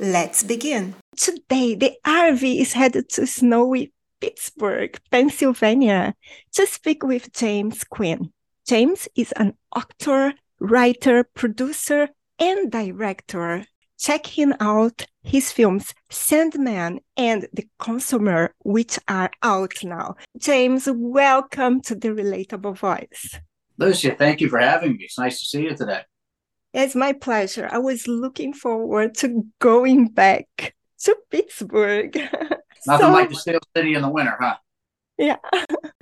Let's begin. Today, the RV is headed to snowy Pittsburgh, Pennsylvania, to speak with James Quinn. James is an actor, writer, producer, and director. Check him out. His films Sandman and The Consumer, which are out now. James, welcome to the Relatable Voice. Lucia, thank you for having me. It's nice to see you today. It's my pleasure. I was looking forward to going back to Pittsburgh. Nothing like the steel city in the winter, huh? Yeah.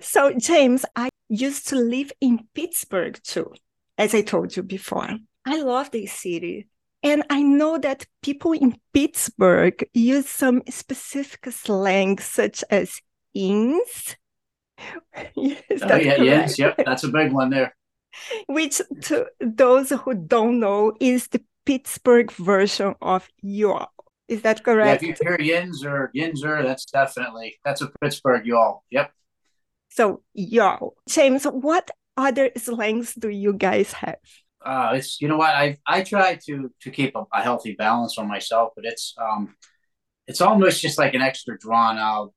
So, James, I used to live in Pittsburgh, too, as I told you before. I love this city. And I know that people in Pittsburgh use some specific slang, such as ins. Yes, that's a big one there. Which, to those who don't know, is the Pittsburgh version of y'all. Is that correct? Yeah, if you hear yinzer, that's a Pittsburgh y'all. Yep. So y'all. James, what other slangs do you guys have? It's, you know what, I try to keep a healthy balance on myself, but it's almost just like an extra drawn out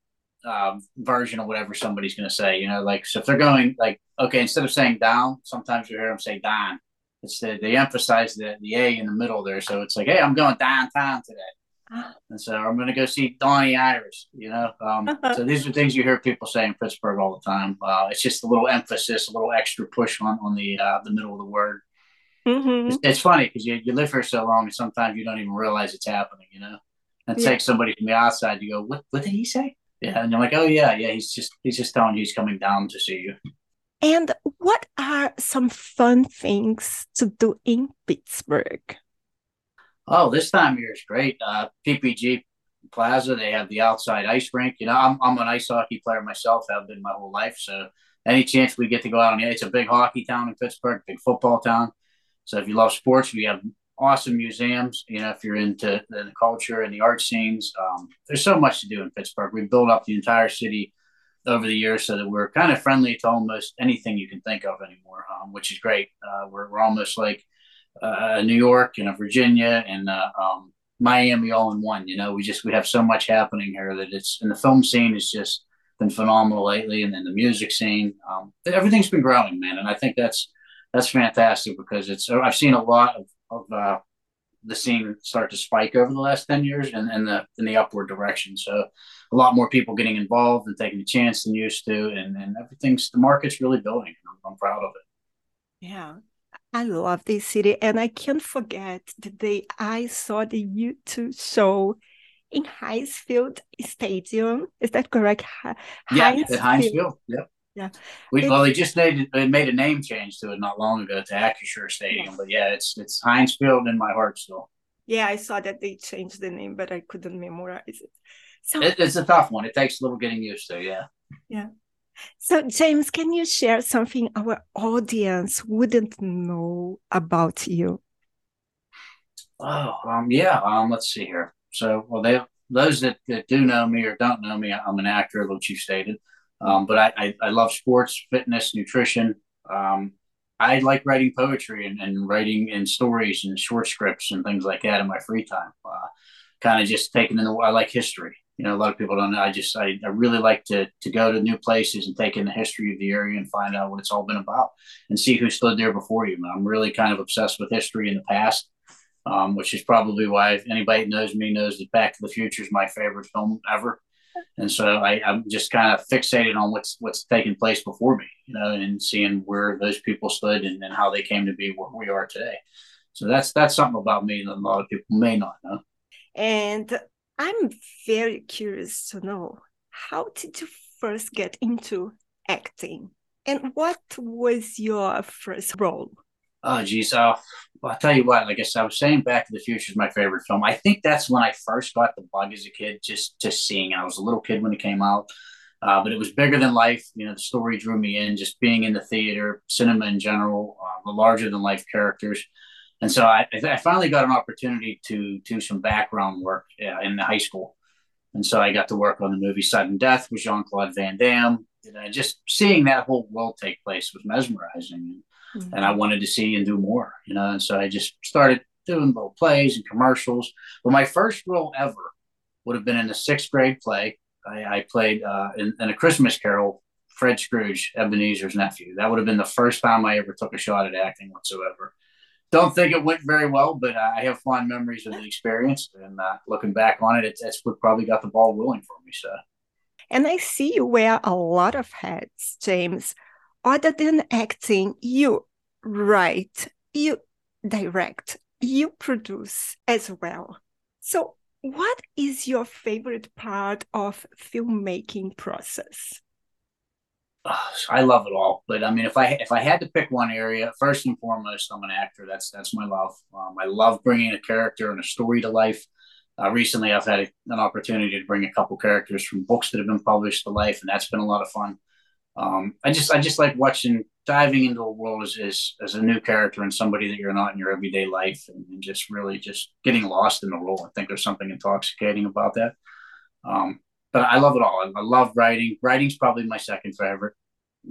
version of whatever somebody's going to say, you know, like, so if they're going like, okay, instead of saying down, sometimes you hear them say don. It's they emphasize the A in the middle there. So it's like, hey, I'm going downtown today. And so I'm going to go see Donnie Iris, you know? So these are things you hear people say in Pittsburgh all the time. It's just a little emphasis, a little extra push on the middle of the word. Mm-hmm. It's funny because you live here so long and sometimes you don't even realize it's happening, you know? And take somebody from the outside, you go, what did he say? Yeah, and you're like, oh, yeah, he's just telling you he's coming down to see you. And what are some fun things to do in Pittsburgh? Oh, this time of year is great. PPG Plaza, they have the outside ice rink. You know, I'm an ice hockey player myself. I've been my whole life. So any chance we get to go out on the ice, it's a big hockey town in Pittsburgh, big football town. So if you love sports, we have awesome museums. You know, if you're into the culture and the art scenes, there's so much to do in Pittsburgh. We've built up the entire city over the years so that we're kind of friendly to almost anything you can think of anymore, which is great. We're almost like New York and Virginia and Miami all in one. You know, we have so much happening here that and the film scene has just been phenomenal lately, and then the music scene. Everything's been growing, man, and I think that's fantastic because I've seen a lot of the scene start to spike over the last 10 years in the upward direction. So a lot more people getting involved and taking a chance than used to. And the market's really building. I'm proud of it. Yeah. I love this city. And I can't forget the day I saw the U2 show in Hinesfield Stadium. Is that correct? At Hinesfield. Yep. Yeah, they just made a name change to it not long ago to Acrisure Stadium, But it's Hinesfield in my heart still. Yeah, I saw that they changed the name, but I couldn't memorize it. So it's a tough one. It takes a little getting used to. Yeah. Yeah. So James, can you share something our audience wouldn't know about you? Oh, let's see here. So, those that do know me or don't know me, I'm an actor, which you stated. But I love sports, fitness, nutrition. I like writing poetry and writing in stories and short scripts and things like that in my free time. Kind of just taking in I like history. You know, a lot of people don't know. I really like to go to new places and take in the history of the area and find out what it's all been about and see who stood there before you. I'm really kind of obsessed with history in the past, which is probably why if anybody knows me knows that Back to the Future is my favorite film ever. And so I'm just kind of fixated on what's taken place before me, you know, and seeing where those people stood and how they came to be where we are today. So that's something about me that a lot of people may not know. And I'm very curious to know, how did you first get into acting? And what was your first role? Oh, geez. Well, I'll tell you what, like I said, I was saying Back to the Future is my favorite film. I think that's when I first got the bug as a kid, just seeing it. I was a little kid when it came out, but it was bigger than life. You know, the story drew me in, just being in the theater, cinema in general, the larger than life characters. And so I finally got an opportunity to do some background work in the high school. And so I got to work on the movie Sudden Death with Jean-Claude Van Damme. And just seeing that whole world take place was mesmerizing. Mm-hmm. And I wanted to see and do more, you know. And so I just started doing little plays and commercials. But my first role ever would have been in a 6th grade play. I played in A Christmas Carol, Fred Scrooge, Ebenezer's nephew. That would have been the first time I ever took a shot at acting whatsoever. Don't think it went very well, but I have fond memories of the experience. And looking back on it, that's what probably got the ball rolling for me. So, and I see you wear a lot of hats, James. Other than acting, you write, you direct, you produce as well. So what is your favorite part of filmmaking process? Oh, I love it all. But I mean, if I had to pick one area, first and foremost, I'm an actor. That's my love. I love bringing a character and a story to life. Recently, I've had an opportunity to bring a couple characters from books that have been published to life. And that's been a lot of fun. I just like diving into a world as a new character and somebody that you're not in your everyday life, and just really just getting lost in the role. I think there's something intoxicating about that. But I love it all. I love writing. Writing's probably my second favorite.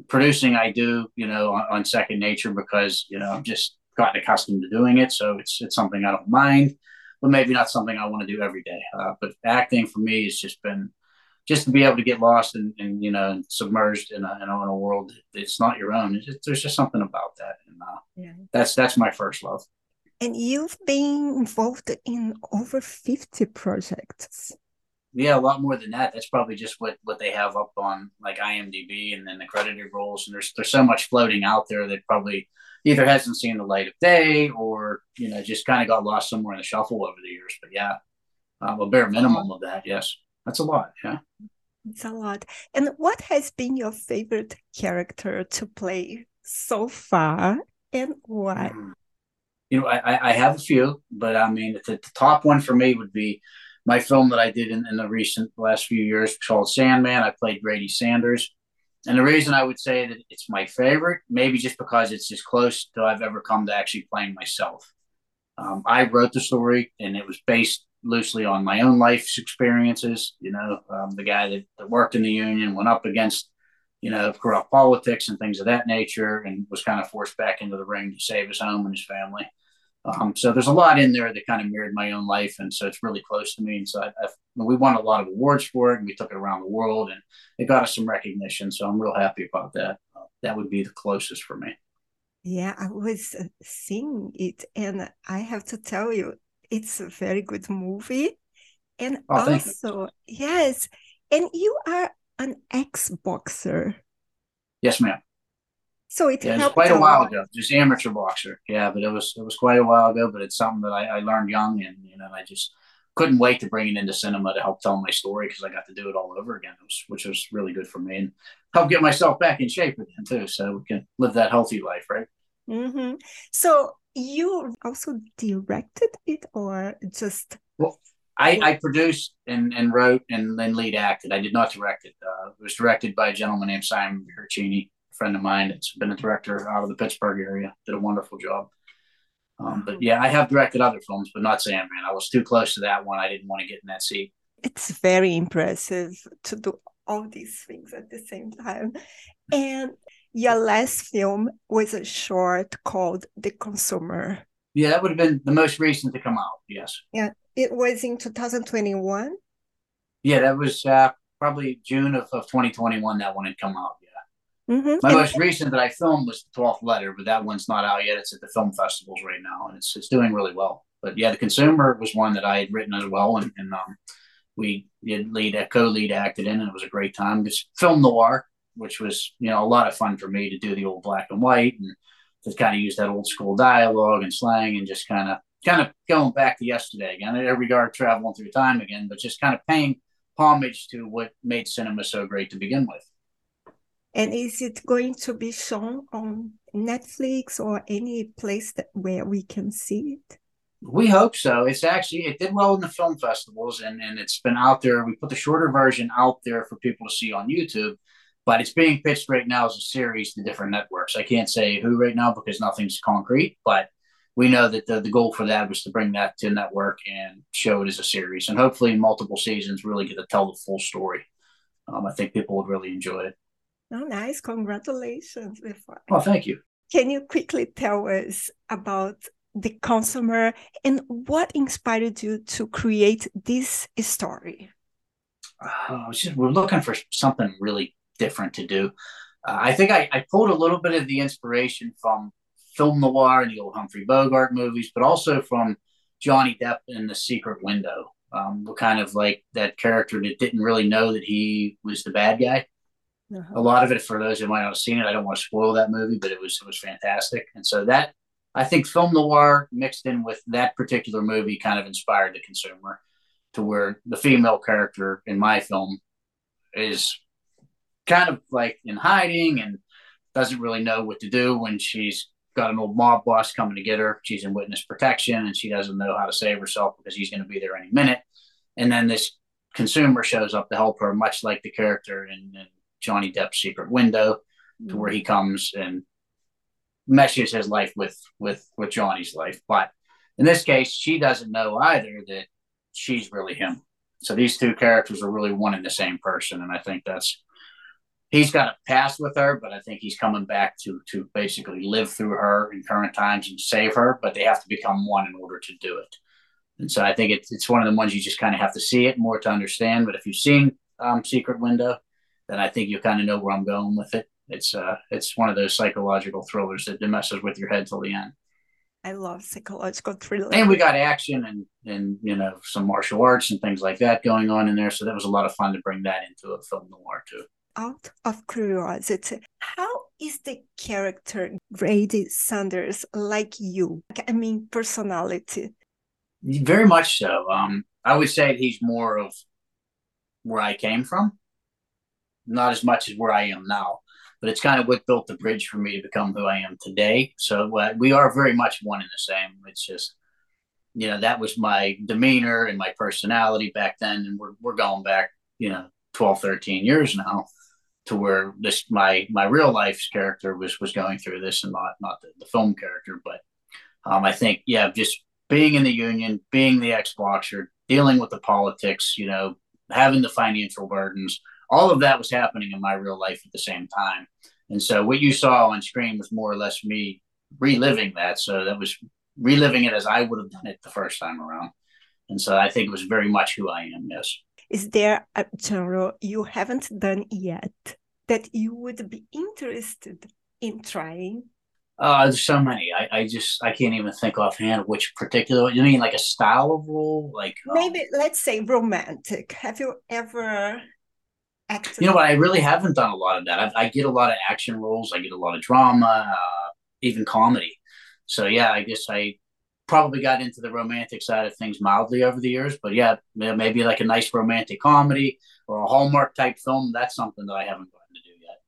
Producing, I do, you know, on second nature, because, you know, I've just gotten accustomed to doing it. So it's something I don't mind, but maybe not something I want to do every day. But acting for me has just been, just to be able to get lost and you know, submerged in a world that's not your own. There's just something about that. And that's my first love. And you've been involved in over 50 projects. Yeah, a lot more than that. That's probably just what they have up on like IMDb and then the credited roles. And there's so much floating out there that probably either hasn't seen the light of day or, you know, just kind of got lost somewhere in the shuffle over the years. But yeah, a bare minimum of that, yes. That's a lot, yeah. It's a lot. And what has been your favorite character to play so far, and why? You know, I have a few, but I mean, the top one for me would be my film that I did in the last few years called Sandman. I played Grady Sanders. And the reason I would say that it's my favorite, maybe just because it's as close to I've ever come to actually playing myself. I wrote the story, and it was based loosely on my own life's experiences. You know, the guy that worked in the union went up against, you know, corrupt politics and things of that nature, and was kind of forced back into the ring to save his home and his family. So there's a lot in there that kind of mirrored my own life, and so it's really close to me. And so we won a lot of awards for it, and we took it around the world, and it got us some recognition. So I'm real happy about that. That would be the closest for me. Yeah, I was seeing it, and I have to tell you, it's a very good movie. And also, yes, and you are an ex-boxer. Yes, ma'am. So it was quite a while ago, just amateur boxer. Yeah, but it was quite a while ago, but it's something that I learned young, and, you know, I just couldn't wait to bring it into cinema to help tell my story, because I got to do it all over again, which was really good for me, and help get myself back in shape again too, so we can live that healthy life, right? Mm-hmm. So you also directed it, or just... Well, I produced and wrote and then lead acted. I did not direct it. It was directed by a gentleman named Simon hercini, a friend of mine that's been a director out of the Pittsburgh area. Did a wonderful job. But yeah, I have directed other films, but not Sandman. I was too close to that one. I didn't want to get in that seat. It's very impressive to do all these things at the same time. And... your last film was a short called The Consumer. Yeah, that would have been the most recent to come out, yes. Yeah, it was in 2021? Yeah, that was probably June of 2021 that one had come out, yeah. Mm-hmm. My most recent that I filmed was The 12th Letter, but that one's not out yet. It's at the film festivals right now, and it's doing really well. But yeah, The Consumer was one that I had written as well, and we did co-lead acted in, and it was a great time. It's film noir, which was, you know, a lot of fun for me to do the old black and white, and to kind of use that old school dialogue and slang, and just kind of going back to yesterday again. In every regard, traveling through time again, but just kind of paying homage to what made cinema so great to begin with. And is it going to be shown on Netflix or any place that, where we can see it? We hope so. It's actually, it did well in the film festivals, and it's been out there. We put the shorter version out there for people to see on YouTube, but it's being pitched right now as a series to different networks. I can't say who right now because nothing's concrete, but we know that the goal for that was to bring that to a network and show it as a series, and hopefully multiple seasons really get to tell the full story. I think people would really enjoy it. Oh, nice. Congratulations. Well, thank you. Can you quickly tell us about The Consumer and what inspired you to create this story? We're looking for something really different to do. I think I pulled a little bit of the inspiration from film noir and the old Humphrey Bogart movies, but also from Johnny Depp in The Secret Window, kind of like that character that didn't really know that he was the bad guy. Uh-huh. A lot of it, for those who might not have seen it, I don't want to spoil that movie, but it was fantastic. And so that, I think film noir mixed in with that particular movie kind of inspired The Consumer, to where the female character in my film is kind of like in hiding and doesn't really know what to do when she's got an old mob boss coming to get her. She's in witness protection and she doesn't know how to save herself because he's going to be there any minute. And then this consumer shows up to help her, much like the character in Johnny Depp's Secret Window, to where he comes and meshes his life with Johnny's life. But in this case, she doesn't know either that she's really him. So these two characters are really one and the same person. And I think that's, he's got a past with her, but I think he's coming back to basically live through her in current times and save her, but they have to become one in order to do it. And so I think it's one of the ones you just kind of have to see it more to understand. But if you've seen Secret Window, then I think you kind of know where I'm going with it. It's one of those psychological thrillers that messes with your head till the end. I love psychological thrillers. And we got action and some martial arts and things like that going on in there. So that was a lot of fun to bring that into a film noir too. Out of curiosity, how is the character Grady Sanders like you? Personality? Very much so. I would say he's more of where I came from, not as much as where I am now, but it's kind of what built the bridge for me to become who I am today. So we are very much one and the same. It's just, that was my demeanor and my personality back then. And we're going back, 12, 13 years now, to where this my real life's character was going through this, and not the film character. But I think, just being in the union, being the ex-boxer, dealing with the politics, having the financial burdens, all of that was happening in my real life at the same time. And so what you saw on screen was more or less me reliving that. So that was reliving it as I would have done it the first time around. And so I think it was very much who I am, yes. Is there a genre you haven't done yet that you would be interested in trying? There's so many. I can't even think offhand which particular. You mean like a style of role? Like maybe, let's say, romantic. Have you ever acted? You know what? I really haven't done a lot of that. I get a lot of action roles. I get a lot of drama, even comedy. So yeah, I guess I probably got into the romantic side of things mildly over the years, but yeah, maybe like a nice romantic comedy or a Hallmark type film. That's something that I haven't gotten to do yet.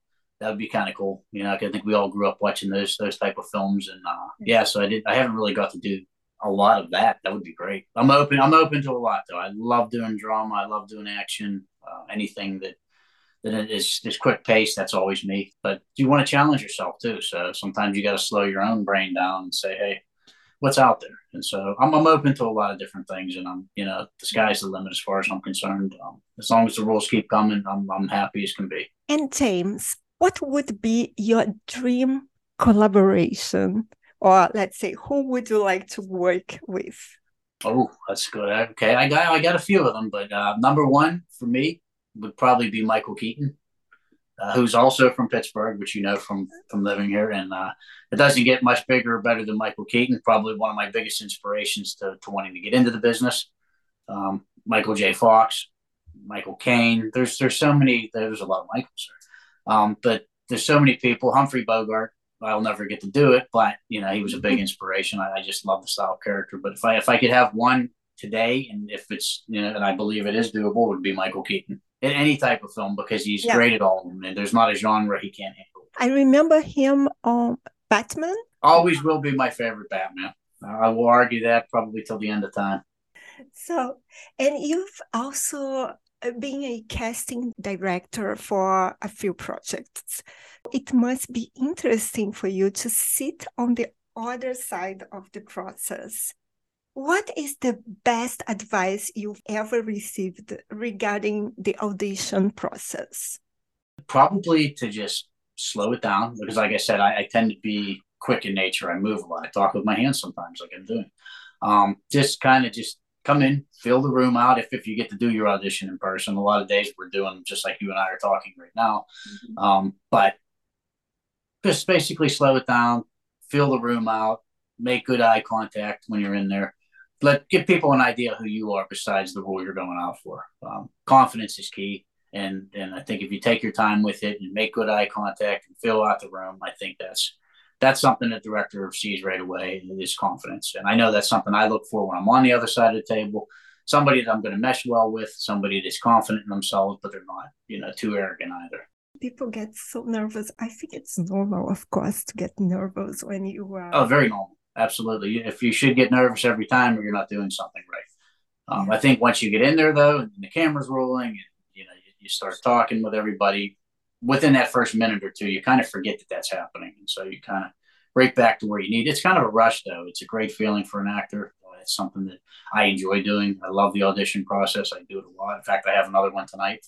That would be kind of cool. I think we all grew up watching those type of films, and so I haven't really got to do a lot of that. That would be great. I'm open to a lot though. I love doing drama. I love doing action, anything that is quick paced. That's always me, but you want to challenge yourself too. So sometimes you got to slow your own brain down and say, hey, what's out there? And so I'm open to a lot of different things, and I'm, the sky's the limit as far as I'm concerned. As long as the rules keep coming, I'm happy as can be. And James, what would be your dream collaboration? Or let's say, who would you like to work with? Oh, that's good. Okay, I got a few of them, but number one for me would probably be Michael Keaton, who's also from Pittsburgh, which from living here. And it doesn't get much bigger or better than Michael Keaton, probably one of my biggest inspirations to wanting to get into the business. Michael J. Fox, Michael Caine. There's so many. There's a lot of Michaels there. But there's so many people. Humphrey Bogart, I'll never get to do it, but, he was a big inspiration. I just love the style of character. But if I could have one today, and if it's, and I believe it is doable, it would be Michael Keaton. in any type of film, because he's great at all of them, and there's not a genre he can't handle. I remember him on Batman. Always will be my favorite Batman. I will argue that probably till the end of time. So, and you've also been a casting director for a few projects. It must be interesting for you to sit on the other side of the process. What is the best advice you've ever received regarding the audition process? Probably to just slow it down, because like I said, I tend to be quick in nature. I move a lot. I talk with my hands sometimes, like I'm doing. Just come in, fill the room out. If you get to do your audition in person, a lot of days we're doing just like you and I are talking right now. Mm-hmm. But just basically slow it down, fill the room out, make good eye contact when you're in there. Give people an idea who you are besides the role you're going out for. Confidence is key. And I think if you take your time with it and make good eye contact and fill out the room, I think that's something the director sees right away, is confidence. And I know that's something I look for when I'm on the other side of the table. Somebody that I'm going to mesh well with, somebody that's confident in themselves, but they're not, too arrogant either. People get so nervous. I think it's normal, of course, to get nervous when you are... Oh, very normal. Absolutely. If you should get nervous every time, or you're not doing something right. I think once you get in there, though, and the camera's rolling, and you start talking with everybody, within that first minute or two, you kind of forget that's happening. And so you kind of break back to where you need. It's kind of a rush, though. It's a great feeling for an actor. It's something that I enjoy doing. I love the audition process. I do it a lot. In fact, I have another one tonight.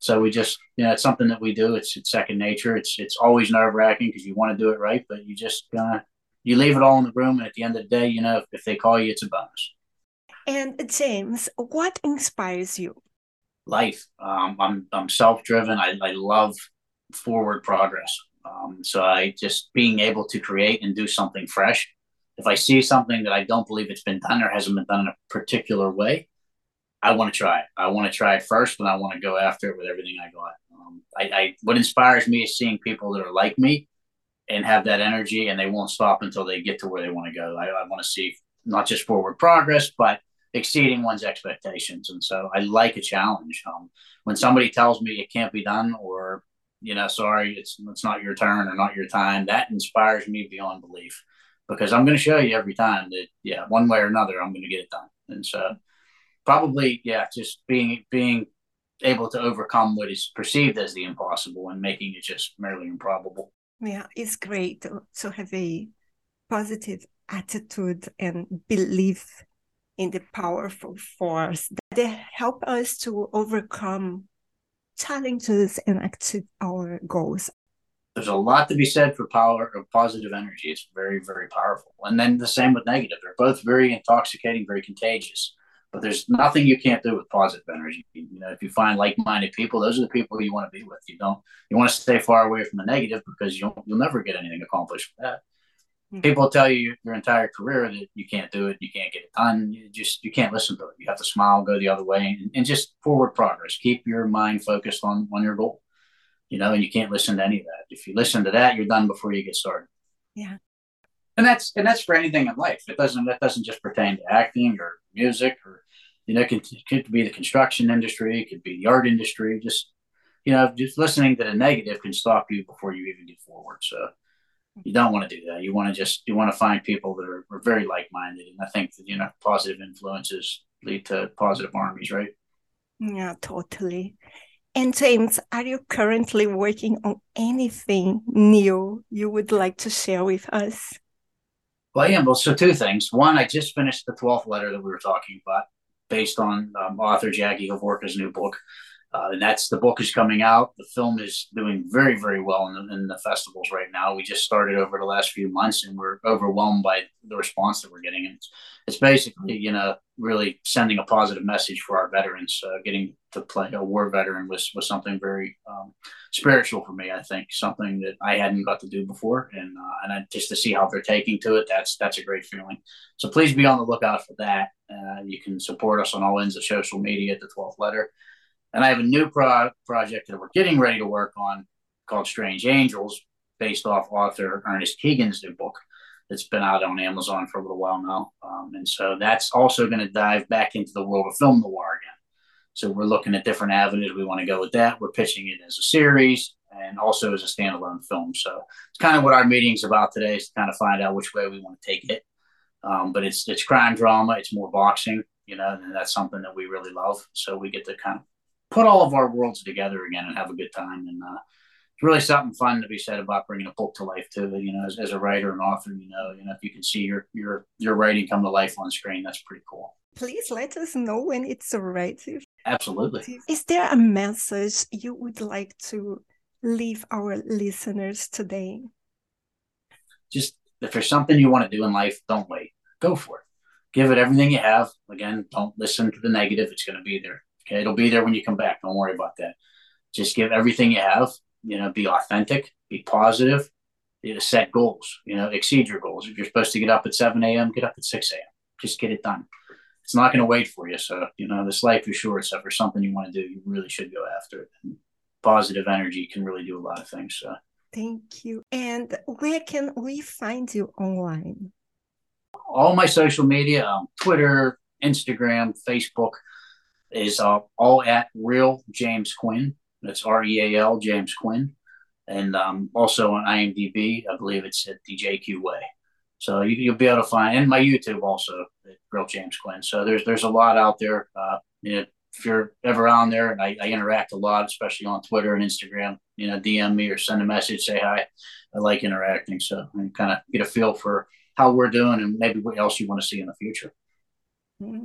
So we just, it's something that we do. It's second nature. It's always nerve wracking because you want to do it right, but you just you leave it all in the room. And at the end of the day, if they call you, it's a bonus. And James, what inspires you? Life. I'm self-driven. I love forward progress. So I just being able to create and do something fresh. If I see something that I don't believe it's been done or hasn't been done in a particular way, I want to try it. I want to try it first, and I want to go after it with everything I got. What inspires me is seeing people that are like me and have that energy, and they won't stop until they get to where they want to go. I want to see not just forward progress, but exceeding one's expectations. And so I like a challenge. When somebody tells me it can't be done, or, sorry, it's not your turn or not your time, that inspires me beyond belief, because I'm going to show you every time that, one way or another, I'm going to get it done. And so probably, just being able to overcome what is perceived as the impossible and making it just merely improbable. Yeah, it's great to have a positive attitude and belief in the powerful force that help us to overcome challenges and achieve our goals. There's a lot to be said for power of positive energy. It's very, very powerful. And then the same with negative. They're both very intoxicating, very contagious. But there's nothing you can't do with positive energy. If you find like-minded people, those are the people you want to be with. You want to stay far away from the negative, because you'll never get anything accomplished with that. Mm-hmm. People tell you your entire career that you can't do it, you can't get it done. You can't listen to it. You have to smile, go the other way, and just forward progress. Keep your mind focused on your goal. And you can't listen to any of that. If you listen to that, you're done before you get started. Yeah. And that's for anything in life. That doesn't just pertain to acting or music, or it could be the construction industry, it could be the art industry. Just listening to the negative can stop you before you even get forward. So you don't want to do that. You want to find people that are very like-minded, and I think that positive influences lead to positive armies, right? Yeah, totally. And James, are you currently working on anything new you would like to share with us? Well, yeah. Well, so two things. One, I just finished The 12th Letter that we were talking about, based on author Jackie Hovorka's new book. And the book is coming out. The film is doing very, very well in the festivals right now. We just started over the last few months, and we're overwhelmed by the response that we're getting. And it's basically, really sending a positive message for our veterans. Getting to play a war veteran was something very spiritual for me, I think, something that I hadn't got to do before. And just to see how they're taking to it, that's a great feeling. So please be on the lookout for that. You can support us on all ends of social media at The 12th Letter. And I have a new project that we're getting ready to work on called Strange Angels, based off author Ernest Keegan's new book that's been out on Amazon for a little while now. And so that's also going to dive back into the world of film noir again. So we're looking at different avenues we want to go with that. We're pitching it as a series and also as a standalone film. So it's kind of what our meeting's about today, is to kind of find out which way we want to take it. But it's crime drama. It's more boxing, you know, and that's something that we really love. So we get to kind of put all of our worlds together again and have a good time. And it's really something fun to be said about bringing a book to life too. You know, as a writer and author, you know, if you can see your writing come to life on screen, that's pretty cool. Please let us know when it's a writer. Absolutely. Is there a message you would like to leave our listeners today? Just, if there's something you want to do in life, don't wait. Go for it. Give it everything you have. Again, don't listen to the negative. It's going to be there. Okay, it'll be there when you come back. Don't worry about that. Just give everything you have. You know, be authentic, be positive, set goals, you know, exceed your goals. If you're supposed to get up at 7 a.m., get up at 6 a.m. Just get it done. It's not going to wait for you. So, you know, this life is short. So for something you want to do, you really should go after it. And positive energy can really do a lot of things. So thank you. And where can we find you online? All my social media, Twitter, Instagram, Facebook, is all at Real James Quinn. That's REAL James Quinn. And also on IMDb, I believe it's at the JQ Way. So you'll be able to find, and my YouTube also, at Real James Quinn. So there's a lot out there. You know, if you're ever on there, and I interact a lot, especially on Twitter and Instagram, you know, DM me or send a message, say hi. I like interacting. So I kind of get a feel for how we're doing and maybe what else you want to see in the future.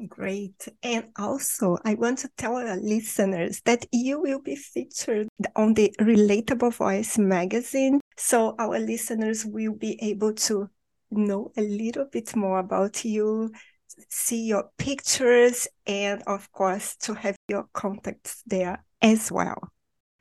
Great. And also, I want to tell our listeners that you will be featured on the Relatable Voice magazine. So our listeners will be able to know a little bit more about you, see your pictures, and of course, to have your contacts there as well.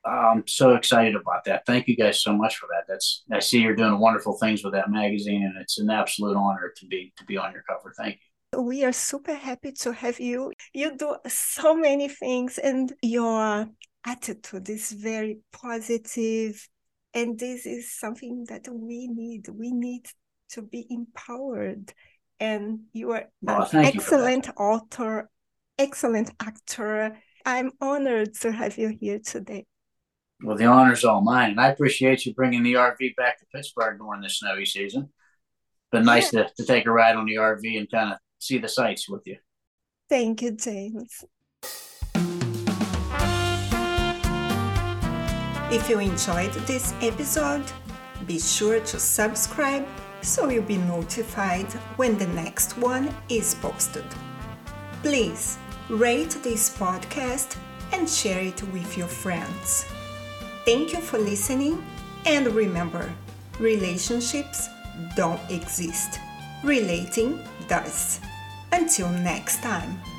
I'm so excited about that. Thank you guys so much for that. I see you're doing wonderful things with that magazine, and it's an absolute honor to be on your cover. Thank you. We are super happy to have you. You do so many things, and your attitude is very positive. And this is something that we need. We need to be empowered. And you are an excellent author, excellent actor. I'm honored to have you here today. Well, the honor's all mine. And I appreciate you bringing the RV back to Pittsburgh during this snowy season. Been nice to take a ride on the RV and kind of see the sights with you. Thank you, James. If you enjoyed this episode, be sure to subscribe so you'll be notified when the next one is posted. Please rate this podcast and share it with your friends. Thank you for listening, and remember, relationships don't exist. Relating does. Until next time.